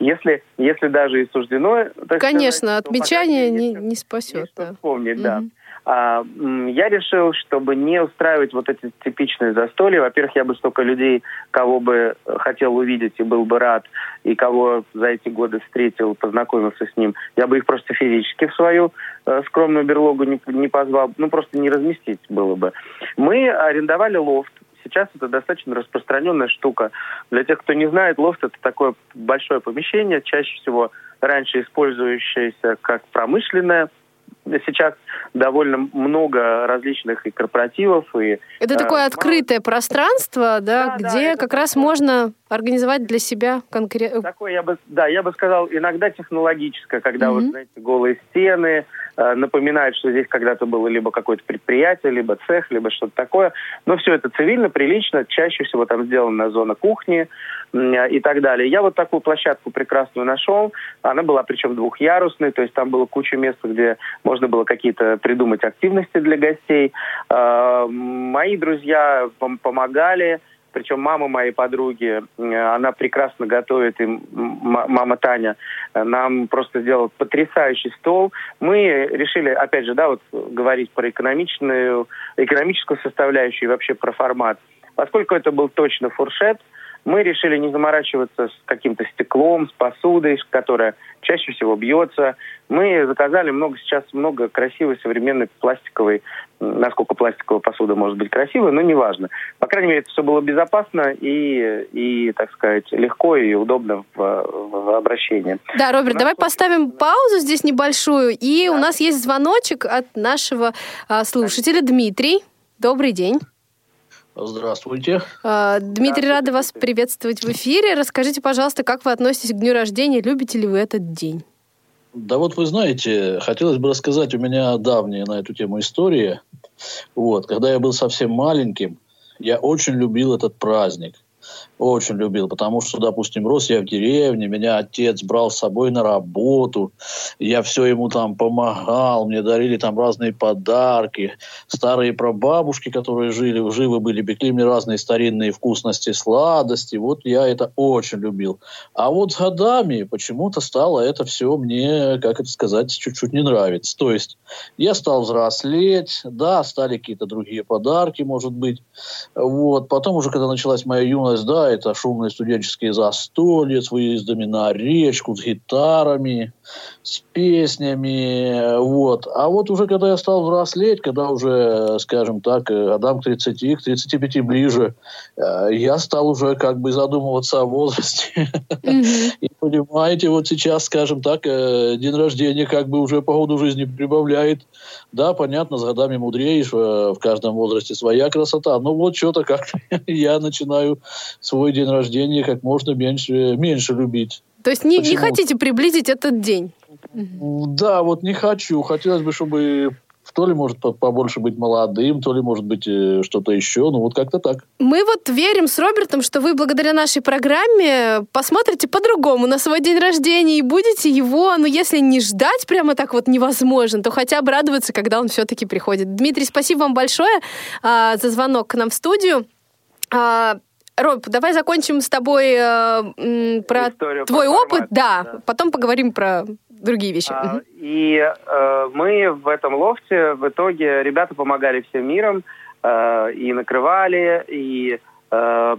если, если даже и суждено... Конечно, сказать, отмечание не, не спасет. Да. Вспомнить, угу. да. А, я решил, чтобы не устраивать вот эти типичные застолья. Во-первых, я бы столько людей, кого бы хотел увидеть и был бы рад, и кого за эти годы встретил, познакомился с ним, я бы их просто физически в свою э, скромную берлогу не, не позвал, ну просто не разместить было бы. Мы арендовали лофт. Сейчас это достаточно распространенная штука. Для тех, кто не знает, лофт — это такое большое помещение, чаще всего раньше использующееся как промышленное. Сейчас довольно много различных и корпоративов. И, это такое э, открытое мало... пространство, да, да где да, как раз такое... можно организовать для себя конкретно. Такое, я бы, да, я бы сказал, иногда технологическое, когда, mm-hmm. вот, знаете, голые стены э, напоминают, что здесь когда-то было либо какое-то предприятие, либо цех, либо что-то такое. Но все это цивильно, прилично, чаще всего там сделана зона кухни э, и так далее. Я вот такую площадку прекрасную нашел. Она была причем двухъярусной, то есть там было куча мест, где... Можно было какие-то придумать активности для гостей. Э-э- мои друзья пом- помогали. Причем мама моей подруги, она прекрасно готовит, и мама Таня нам просто сделала потрясающий стол. Мы решили, опять же, да, вот говорить про экономичную, экономическую составляющую и вообще про формат. Поскольку это был точно фуршет, мы решили не заморачиваться с каким-то стеклом, с посудой, которая чаще всего бьется. Мы заказали много сейчас много красивой современной пластиковой, насколько пластиковая посуда может быть красивой, но неважно. По крайней мере, это все было безопасно и, и так сказать, легко и удобно в, в обращении. Да, Роберт, давай поставим паузу здесь небольшую. И да. у нас есть звоночек от нашего а, слушателя. Дмитрий, добрый день. Здравствуйте. Дмитрий, рада вас приветствовать в эфире. Расскажите, пожалуйста, как вы относитесь к дню рождения? Любите ли вы этот день? Да вот вы знаете, хотелось бы рассказать, у меня давняя на эту тему история. Вот, когда я был совсем маленьким, я очень любил этот праздник. Очень любил, потому что, допустим, рос я в деревне, меня отец брал с собой на работу, я все ему там помогал, мне дарили там разные подарки. Старые прабабушки, которые жили, живы были, пекли мне разные старинные вкусности, сладости. Вот я это очень любил. А вот с годами почему-то стало это все мне, как это сказать, чуть-чуть не нравится. То есть я стал взрослеть, да, стали какие-то другие подарки, может быть. Вот. Потом уже, когда началась моя юность, да, это шумные студенческие застолья с выездами на речку, с гитарами, с песнями. Вот. А вот уже когда я стал взрослеть, когда уже, скажем так, годам к тридцати, к тридцати пяти ближе, я стал уже как бы задумываться о возрасте. Mm-hmm. И понимаете, вот сейчас, скажем так, день рождения как бы уже по ходу жизни прибавляет. Да, понятно, с годами мудреешь, в каждом возрасте своя красота. Но вот что-то как-то я начинаю свой день рождения как можно меньше, меньше любить. То есть не, не хотите приблизить этот день? Да, вот не хочу. Хотелось бы, чтобы то ли, может, побольше быть молодым, то ли, может быть, что-то еще. Ну, вот как-то так. Мы вот верим с Робертом, что вы благодаря нашей программе посмотрите по-другому на свой день рождения и будете его, ну, если не ждать прямо так вот невозможно, то хотя бы радоваться, когда он все-таки приходит. Дмитрий, спасибо вам большое а, за звонок к нам в студию. А, Роб, давай закончим с тобой а, м, про историю, твой про опыт, да, да, потом поговорим про другие вещи. А, и э, мы в этом лофте в итоге ребята помогали всем миром, э, и накрывали, и э,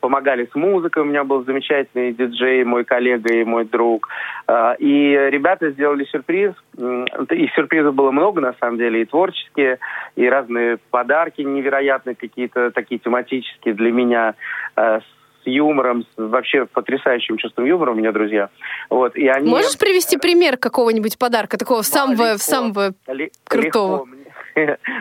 помогали с музыкой. У меня был замечательный диджей, мой коллега и мой друг. Э, и ребята сделали сюрприз. И сюрпризов было много, на самом деле, и творческие, и разные подарки невероятные, какие-то такие тематические для меня, э, с юмором, с вообще потрясающим чувством юмора у меня друзья. Вот, и они... Можешь привести пример какого-нибудь подарка, такого самого, самого крутого?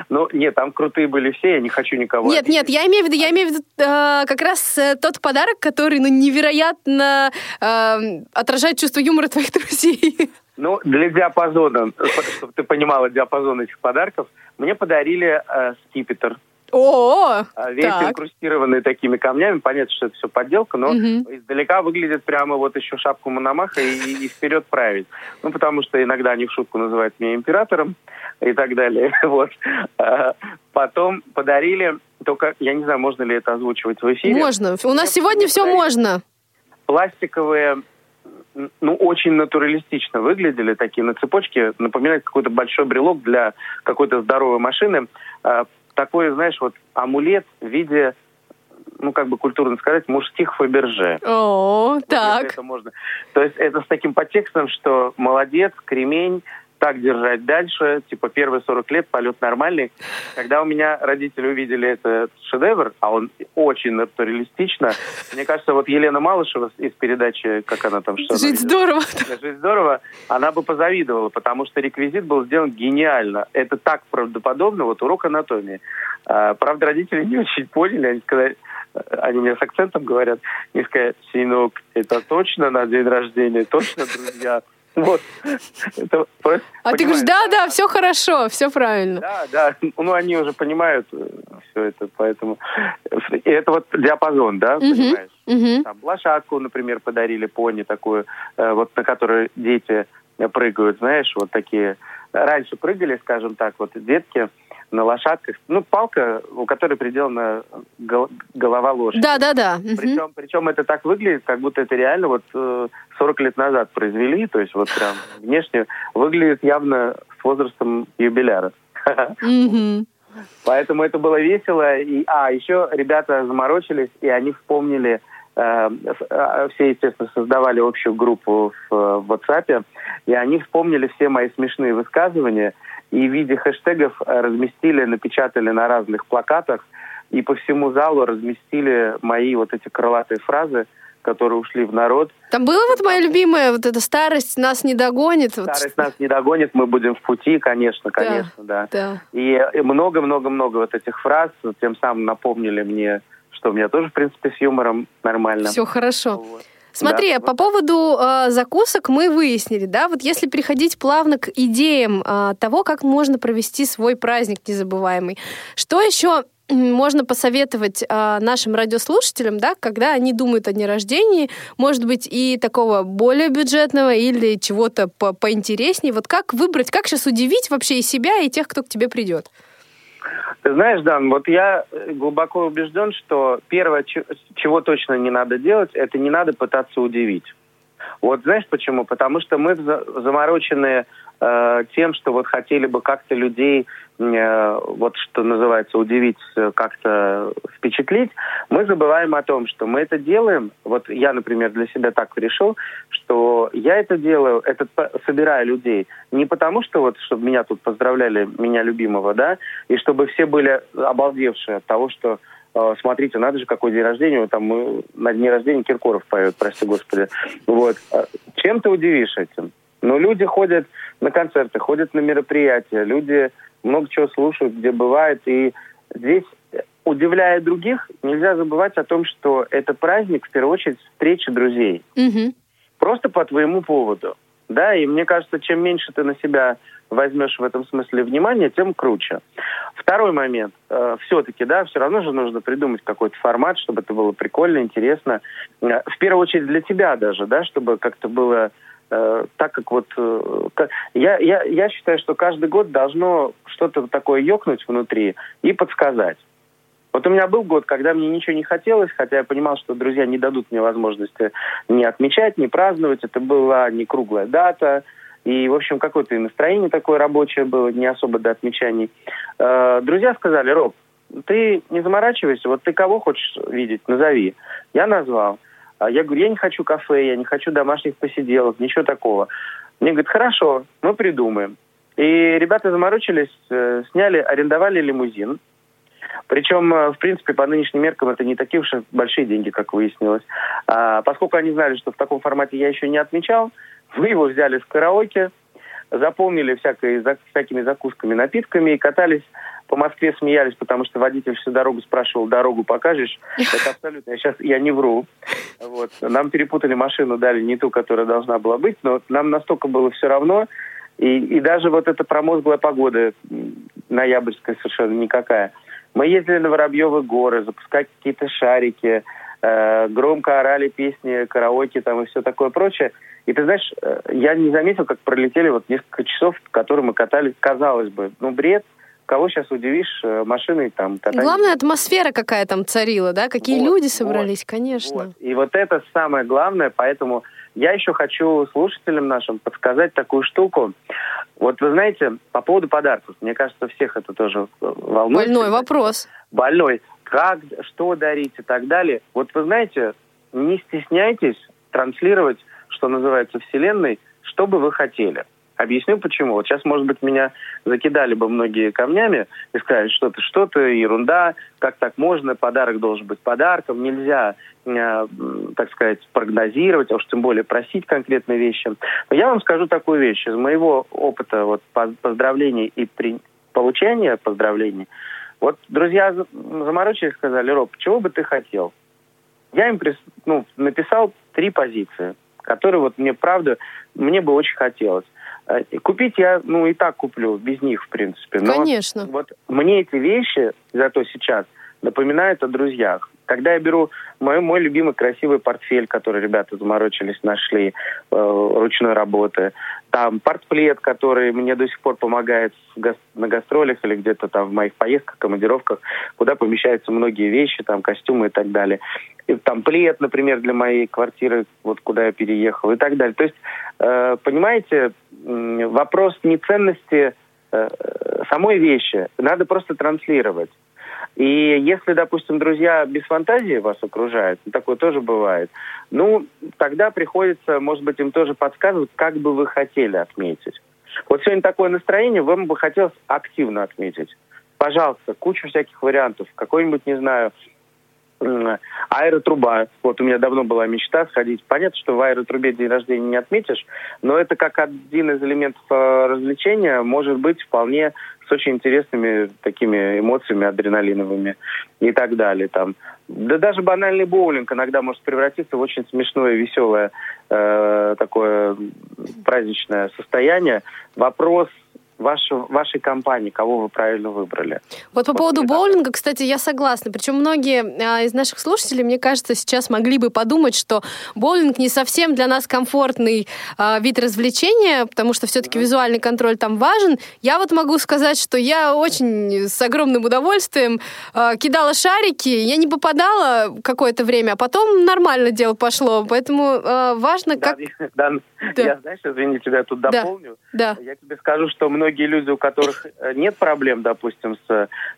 Ну, нет, там крутые были все, я не хочу никого... Нет, нет, я имею в виду, я имею в виду э, как раз э, тот подарок, который, ну, невероятно э, отражает чувство юмора твоих друзей. Ну, для диапазона, чтобы ты понимала диапазон этих подарков, мне подарили э, скипетр. О, весь так. Инкрустированный такими камнями. Понятно, что это все подделка, но угу. Издалека выглядит прямо вот еще шапку Мономаха и, и вперед править. Ну, потому что иногда они в шутку называют меня императором и так далее. Вот. Потом подарили, только, я не знаю, можно ли это озвучивать в эфире. Можно. У нас сегодня все можно. Пластиковые, ну, очень натуралистично выглядели, такие на цепочке, напоминают какой-то большой брелок для какой-то здоровой машины. Такой, знаешь, вот амулет в виде, ну, как бы культурно сказать, мужских Фаберже. О, вот так. Это можно. То есть это с таким подтекстом, что молодец, кремень, так держать дальше, типа первые сорок лет, полет нормальный. Когда у меня родители увидели этот шедевр, а он очень натуралистично, мне кажется, вот Елена Малышева из передачи, как она там, что «Жить здорово». «Жить здорово», она бы позавидовала, потому что реквизит был сделан гениально. Это так правдоподобно, вот урок анатомии. А, правда, родители не очень поняли, они сказали, они мне с акцентом говорят, они сказали, сынок, это точно на день рождения, точно, друзья. Вот. Это просто, а понимаешь? Ты говоришь, да-да, все хорошо, все правильно. Да-да, ну они уже понимают все это, поэтому... И это вот диапазон, да, угу, понимаешь? Угу. Там лошадку, например, подарили, пони такую, вот на которую дети прыгают, знаешь, вот такие... Раньше прыгали, скажем так, вот детки на лошадках, ну, палка, у которой приделана гол- голова лошади. Да, да, да. Причем, угу. причем это так выглядит, как будто это реально вот сорок лет назад произвели, то есть вот прям внешне выглядит явно с возрастом юбиляра. Угу. Поэтому это было весело. И, а, еще ребята заморочились, и они вспомнили, э, все, естественно, создавали общую группу в, в WhatsApp, и они вспомнили все мои смешные высказывания, и в виде хэштегов разместили, напечатали на разных плакатах, и по всему залу разместили мои вот эти крылатые фразы, которые ушли в народ. Там было вот моя любимая, вот эта старость нас не догонит. Старость нас не догонит, мы будем в пути, конечно, конечно, да. да. да. И, и много-много-много вот этих фраз, тем самым напомнили мне, что у меня тоже, в принципе, с юмором нормально. Все хорошо. Вот. Смотри, да. по поводу э, закусок мы выяснили, да, вот если переходить плавно к идеям э, того, как можно провести свой праздник незабываемый, что еще можно посоветовать э, нашим радиослушателям, да, когда они думают о дне рождения, может быть, и такого более бюджетного или чего-то по- поинтереснее, вот как выбрать, как сейчас удивить вообще и себя, и тех, кто к тебе придет? Ты знаешь, Дан, вот я глубоко убежден, что первое, чего точно не надо делать, это не надо пытаться удивить. Вот знаешь почему? Потому что мы заморочены э, тем, что вот хотели бы как-то людей, э, вот что называется, удивить, как-то впечатлить. Мы забываем о том, что мы это делаем. Вот я, например, для себя так решил, что я это делаю, это собираю людей не потому, что вот, чтобы меня тут поздравляли, меня любимого, да, и чтобы все были обалдевшие от того, что смотрите, надо же, какой день рождения, там на дне рождения Киркоров поет, прости господи. Вот. Чем ты удивишь этим? Ну, люди ходят на концерты, ходят на мероприятия, люди много чего слушают, где бывает. И здесь, удивляя других, нельзя забывать о том, что это праздник, в первую очередь, встречи друзей. Угу. Просто по твоему поводу. Да, и мне кажется, чем меньше ты на себя возьмешь в этом смысле внимание, тем круче. Второй момент. Э, все-таки, да, все равно же нужно придумать какой-то формат, чтобы это было прикольно, интересно. Э, в первую очередь для тебя даже, да, чтобы как-то было э, так, как вот... Э, я, я, я считаю, что каждый год должно что-то такое ёкнуть внутри и подсказать. Вот у меня был год, когда мне ничего не хотелось, хотя я понимал, что друзья не дадут мне возможности ни отмечать, ни праздновать. Это была не круглая дата. И, в общем, какое-то и настроение такое рабочее было, не особо до отмечаний. Э, друзья сказали: Роб, ты не заморачивайся, вот ты кого хочешь видеть, назови. Я назвал. Я говорю, я не хочу кафе, я не хочу домашних посиделок, ничего такого. Мне говорят, хорошо, мы придумаем. И ребята заморочились, сняли, арендовали лимузин. Причем, в принципе, по нынешним меркам это не такие уж большие деньги, как выяснилось. А, поскольку они знали, что в таком формате я еще не отмечал, мы его взяли в караоке, заполнили всякой, всякими закусками, напитками и катались по Москве, смеялись, потому что водитель всю дорогу спрашивал, дорогу покажешь? Это абсолютно, я сейчас я не вру. Вот. Нам перепутали машину, дали не ту, которая должна была быть, но нам настолько было все равно. И, и даже вот эта промозглая погода, ноябрьская совершенно никакая. Мы ездили на Воробьевы горы, запускать какие-то шарики, э, громко орали песни, караоке там и все такое прочее. И ты знаешь, э, я не заметил, как пролетели вот несколько часов, которые мы катались, казалось бы, ну бред, кого сейчас удивишь э, машиной там. Катались. Главное, атмосфера какая там царила, да, какие вот, люди собрались, вот, конечно. Вот. И вот это самое главное, поэтому я еще хочу слушателям нашим подсказать такую штуку. Вот вы знаете, по поводу подарков, мне кажется, всех это тоже волнует. Больной вопрос. Больной. Как, что дарить и так далее. Вот вы знаете, не стесняйтесь транслировать, что называется, вселенной, что бы вы хотели. Объясню почему. Вот сейчас, может быть, меня закидали бы многие камнями и сказали, что это что-то, ерунда, как так можно, подарок должен быть подарком, нельзя, э, так сказать, прогнозировать, а уж тем более просить конкретные вещи. Но я вам скажу такую вещь. Из моего опыта вот, поздравлений и при... получения поздравлений, вот друзья заморочились и сказали, Роб, чего бы ты хотел? Я им прис... ну, написал три позиции, которые вот мне, правда, мне бы очень хотелось. Купить я, ну, и так куплю, без них, в принципе. Но конечно. Вот мне эти вещи, зато сейчас, напоминают о друзьях. Когда я беру мой, мой любимый красивый портфель, который ребята заморочились, нашли, э, ручной работы, там портплет, который мне до сих пор помогает га- на гастролях или где-то там в моих поездках, командировках, куда помещаются многие вещи, там костюмы и так далее. И, там плед, например, для моей квартиры, вот куда я переехал и так далее. То есть, э, понимаете, э, вопрос не ценности э, самой вещи, надо просто транслировать. И если, допустим, друзья без фантазии вас окружают, такое тоже бывает, ну, тогда приходится, может быть, им тоже подсказывать, как бы вы хотели отметить. Вот сегодня такое настроение, вам бы хотелось активно отметить. Пожалуйста, кучу всяких вариантов, какой-нибудь, не знаю, аэротруба. Вот у меня давно была мечта сходить. Понятно, что в аэротрубе день рождения не отметишь, но это как один из элементов развлечения может быть вполне с очень интересными такими эмоциями адреналиновыми и так далее. Там. Да даже банальный боулинг иногда может превратиться в очень смешное, веселое э, такое праздничное состояние. Вопрос Вашу, вашей компании, кого вы правильно выбрали. Вот по поводу боулинга, кстати, я согласна. Причем многие а, из наших слушателей, мне кажется, сейчас могли бы подумать, что боулинг не совсем для нас комфортный а, вид развлечения, потому что все-таки mm-hmm. визуальный контроль там важен. Я вот могу сказать, что я очень с огромным удовольствием а, кидала шарики, я не попадала какое-то время, а потом нормально дело пошло. Поэтому а, важно, да, как... Да, да. Я, знаешь, извини, тебя тут да. дополню. Да. Я тебе скажу, что многие Многие люди, у которых нет проблем, допустим, с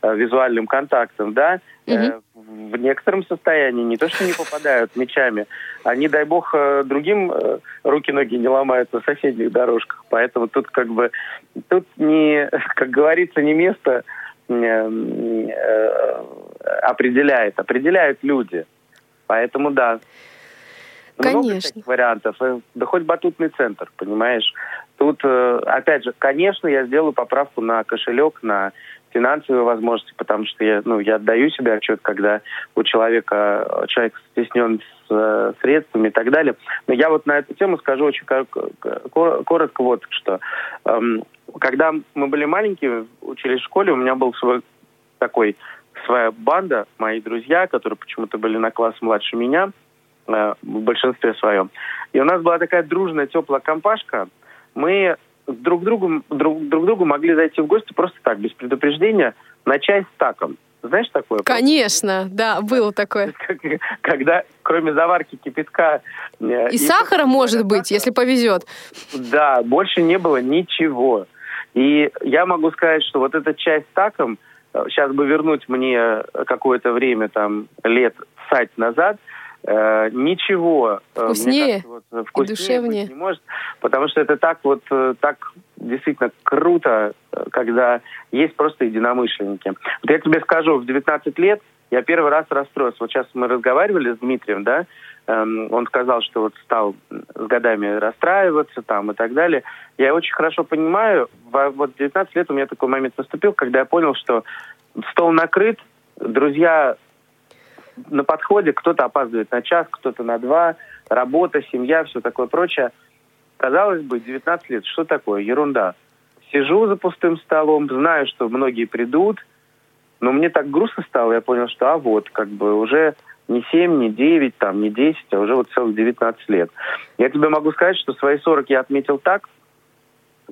э, визуальным контактом, да, э, угу. в некотором состоянии не то, что не попадают мячами, они, дай бог, э, другим э, руки-ноги не ломают на соседних дорожках. Поэтому тут как бы, тут не, как говорится, не место э, э, определяет, определяют люди. Поэтому да. Много конечно. Всяких вариантов. Да хоть батутный центр, понимаешь. Тут, опять же, конечно, я сделаю поправку на кошелек, на финансовые возможности, потому что я, ну, я отдаю себе отчет, когда у человека, человек стеснен с средствами и так далее. Но я вот на эту тему скажу очень коротко вот что. Когда мы были маленькие, учились в школе, у меня был свой такой, своя банда, мои друзья, которые почему-то были на класс младше меня, в большинстве своем. И у нас была такая дружная, теплая компашка. Мы друг другу, друг, друг другу могли зайти в гости просто так, без предупреждения, на чай с таком. Знаешь такое? Конечно, да, было такое. Когда кроме заварки кипятка... И, и сахара, может быть, если повезет. Да, больше не было ничего. И я могу сказать, что вот этот чай с таком, сейчас бы вернуть мне какое-то время, там, лет сать назад... Э, ничего вкуснее, кажется, вот, вкуснее и душевнее не может, потому что это так вот так действительно круто, когда есть просто единомышленники. Вот я тебе скажу, в девятнадцать лет я первый раз расстроился. Вот сейчас мы разговаривали с Дмитрием, да, эм, он сказал, что вот стал с годами расстраиваться там и так далее. Я очень хорошо понимаю, во, вот в девятнадцать лет у меня такой момент наступил, когда я понял, что стол накрыт, друзья на подходе, кто-то опаздывает на час, кто-то на два, работа, семья, все такое прочее. Казалось бы, девятнадцать лет, что такое? Ерунда. Сижу за пустым столом, знаю, что многие придут, но мне так грустно стало, я понял, что а вот, как бы уже не семь, не девять, там, не десять, а уже вот целых девятнадцать лет. Я тебе могу сказать, что свои сорок я отметил так,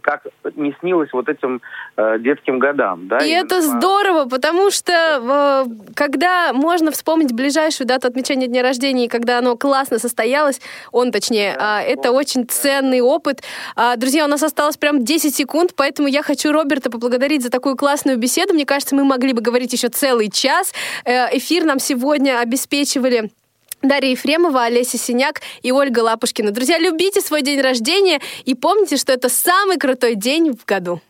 как не снилось вот этим э, детским годам. Да? И именно. Это здорово, потому что э, когда можно вспомнить ближайшую дату отмечания дня рождения, и когда оно классно состоялось, он точнее, э, это очень ценный опыт. Э, друзья, у нас осталось прям десять секунд, поэтому я хочу Роберта поблагодарить за такую классную беседу. Мне кажется, мы могли бы говорить еще целый час. Э, эфир нам сегодня обеспечивали Дарья Ефремова, Олеся Синяк и Ольга Лапушкина. Друзья, любите свой день рождения и помните, что это самый крутой день в году.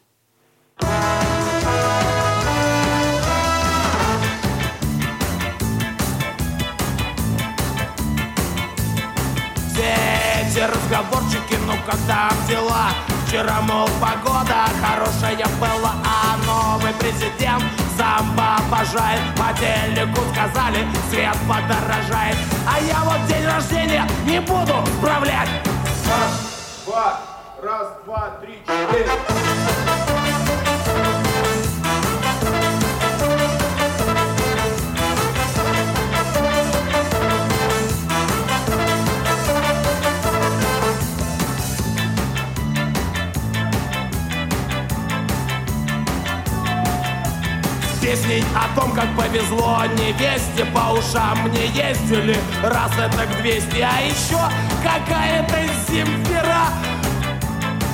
Все эти разговорчики, ну как там дела? Вчера, мол, погода хорошая была, а новый президент сам обожает. По телеку сказали, свет подорожает, а я вот день рождения не буду справлять. Раз, два, раз, два, три, четыре. Песней о том, как повезло невесте, по ушам мне ездили раз этак двести. А еще какая-то Земфира,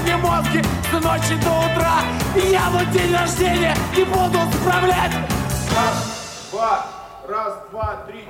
Лимонский с ночи до утра. Я вот день рождения не буду справлять. Раз, два, раз, два, три.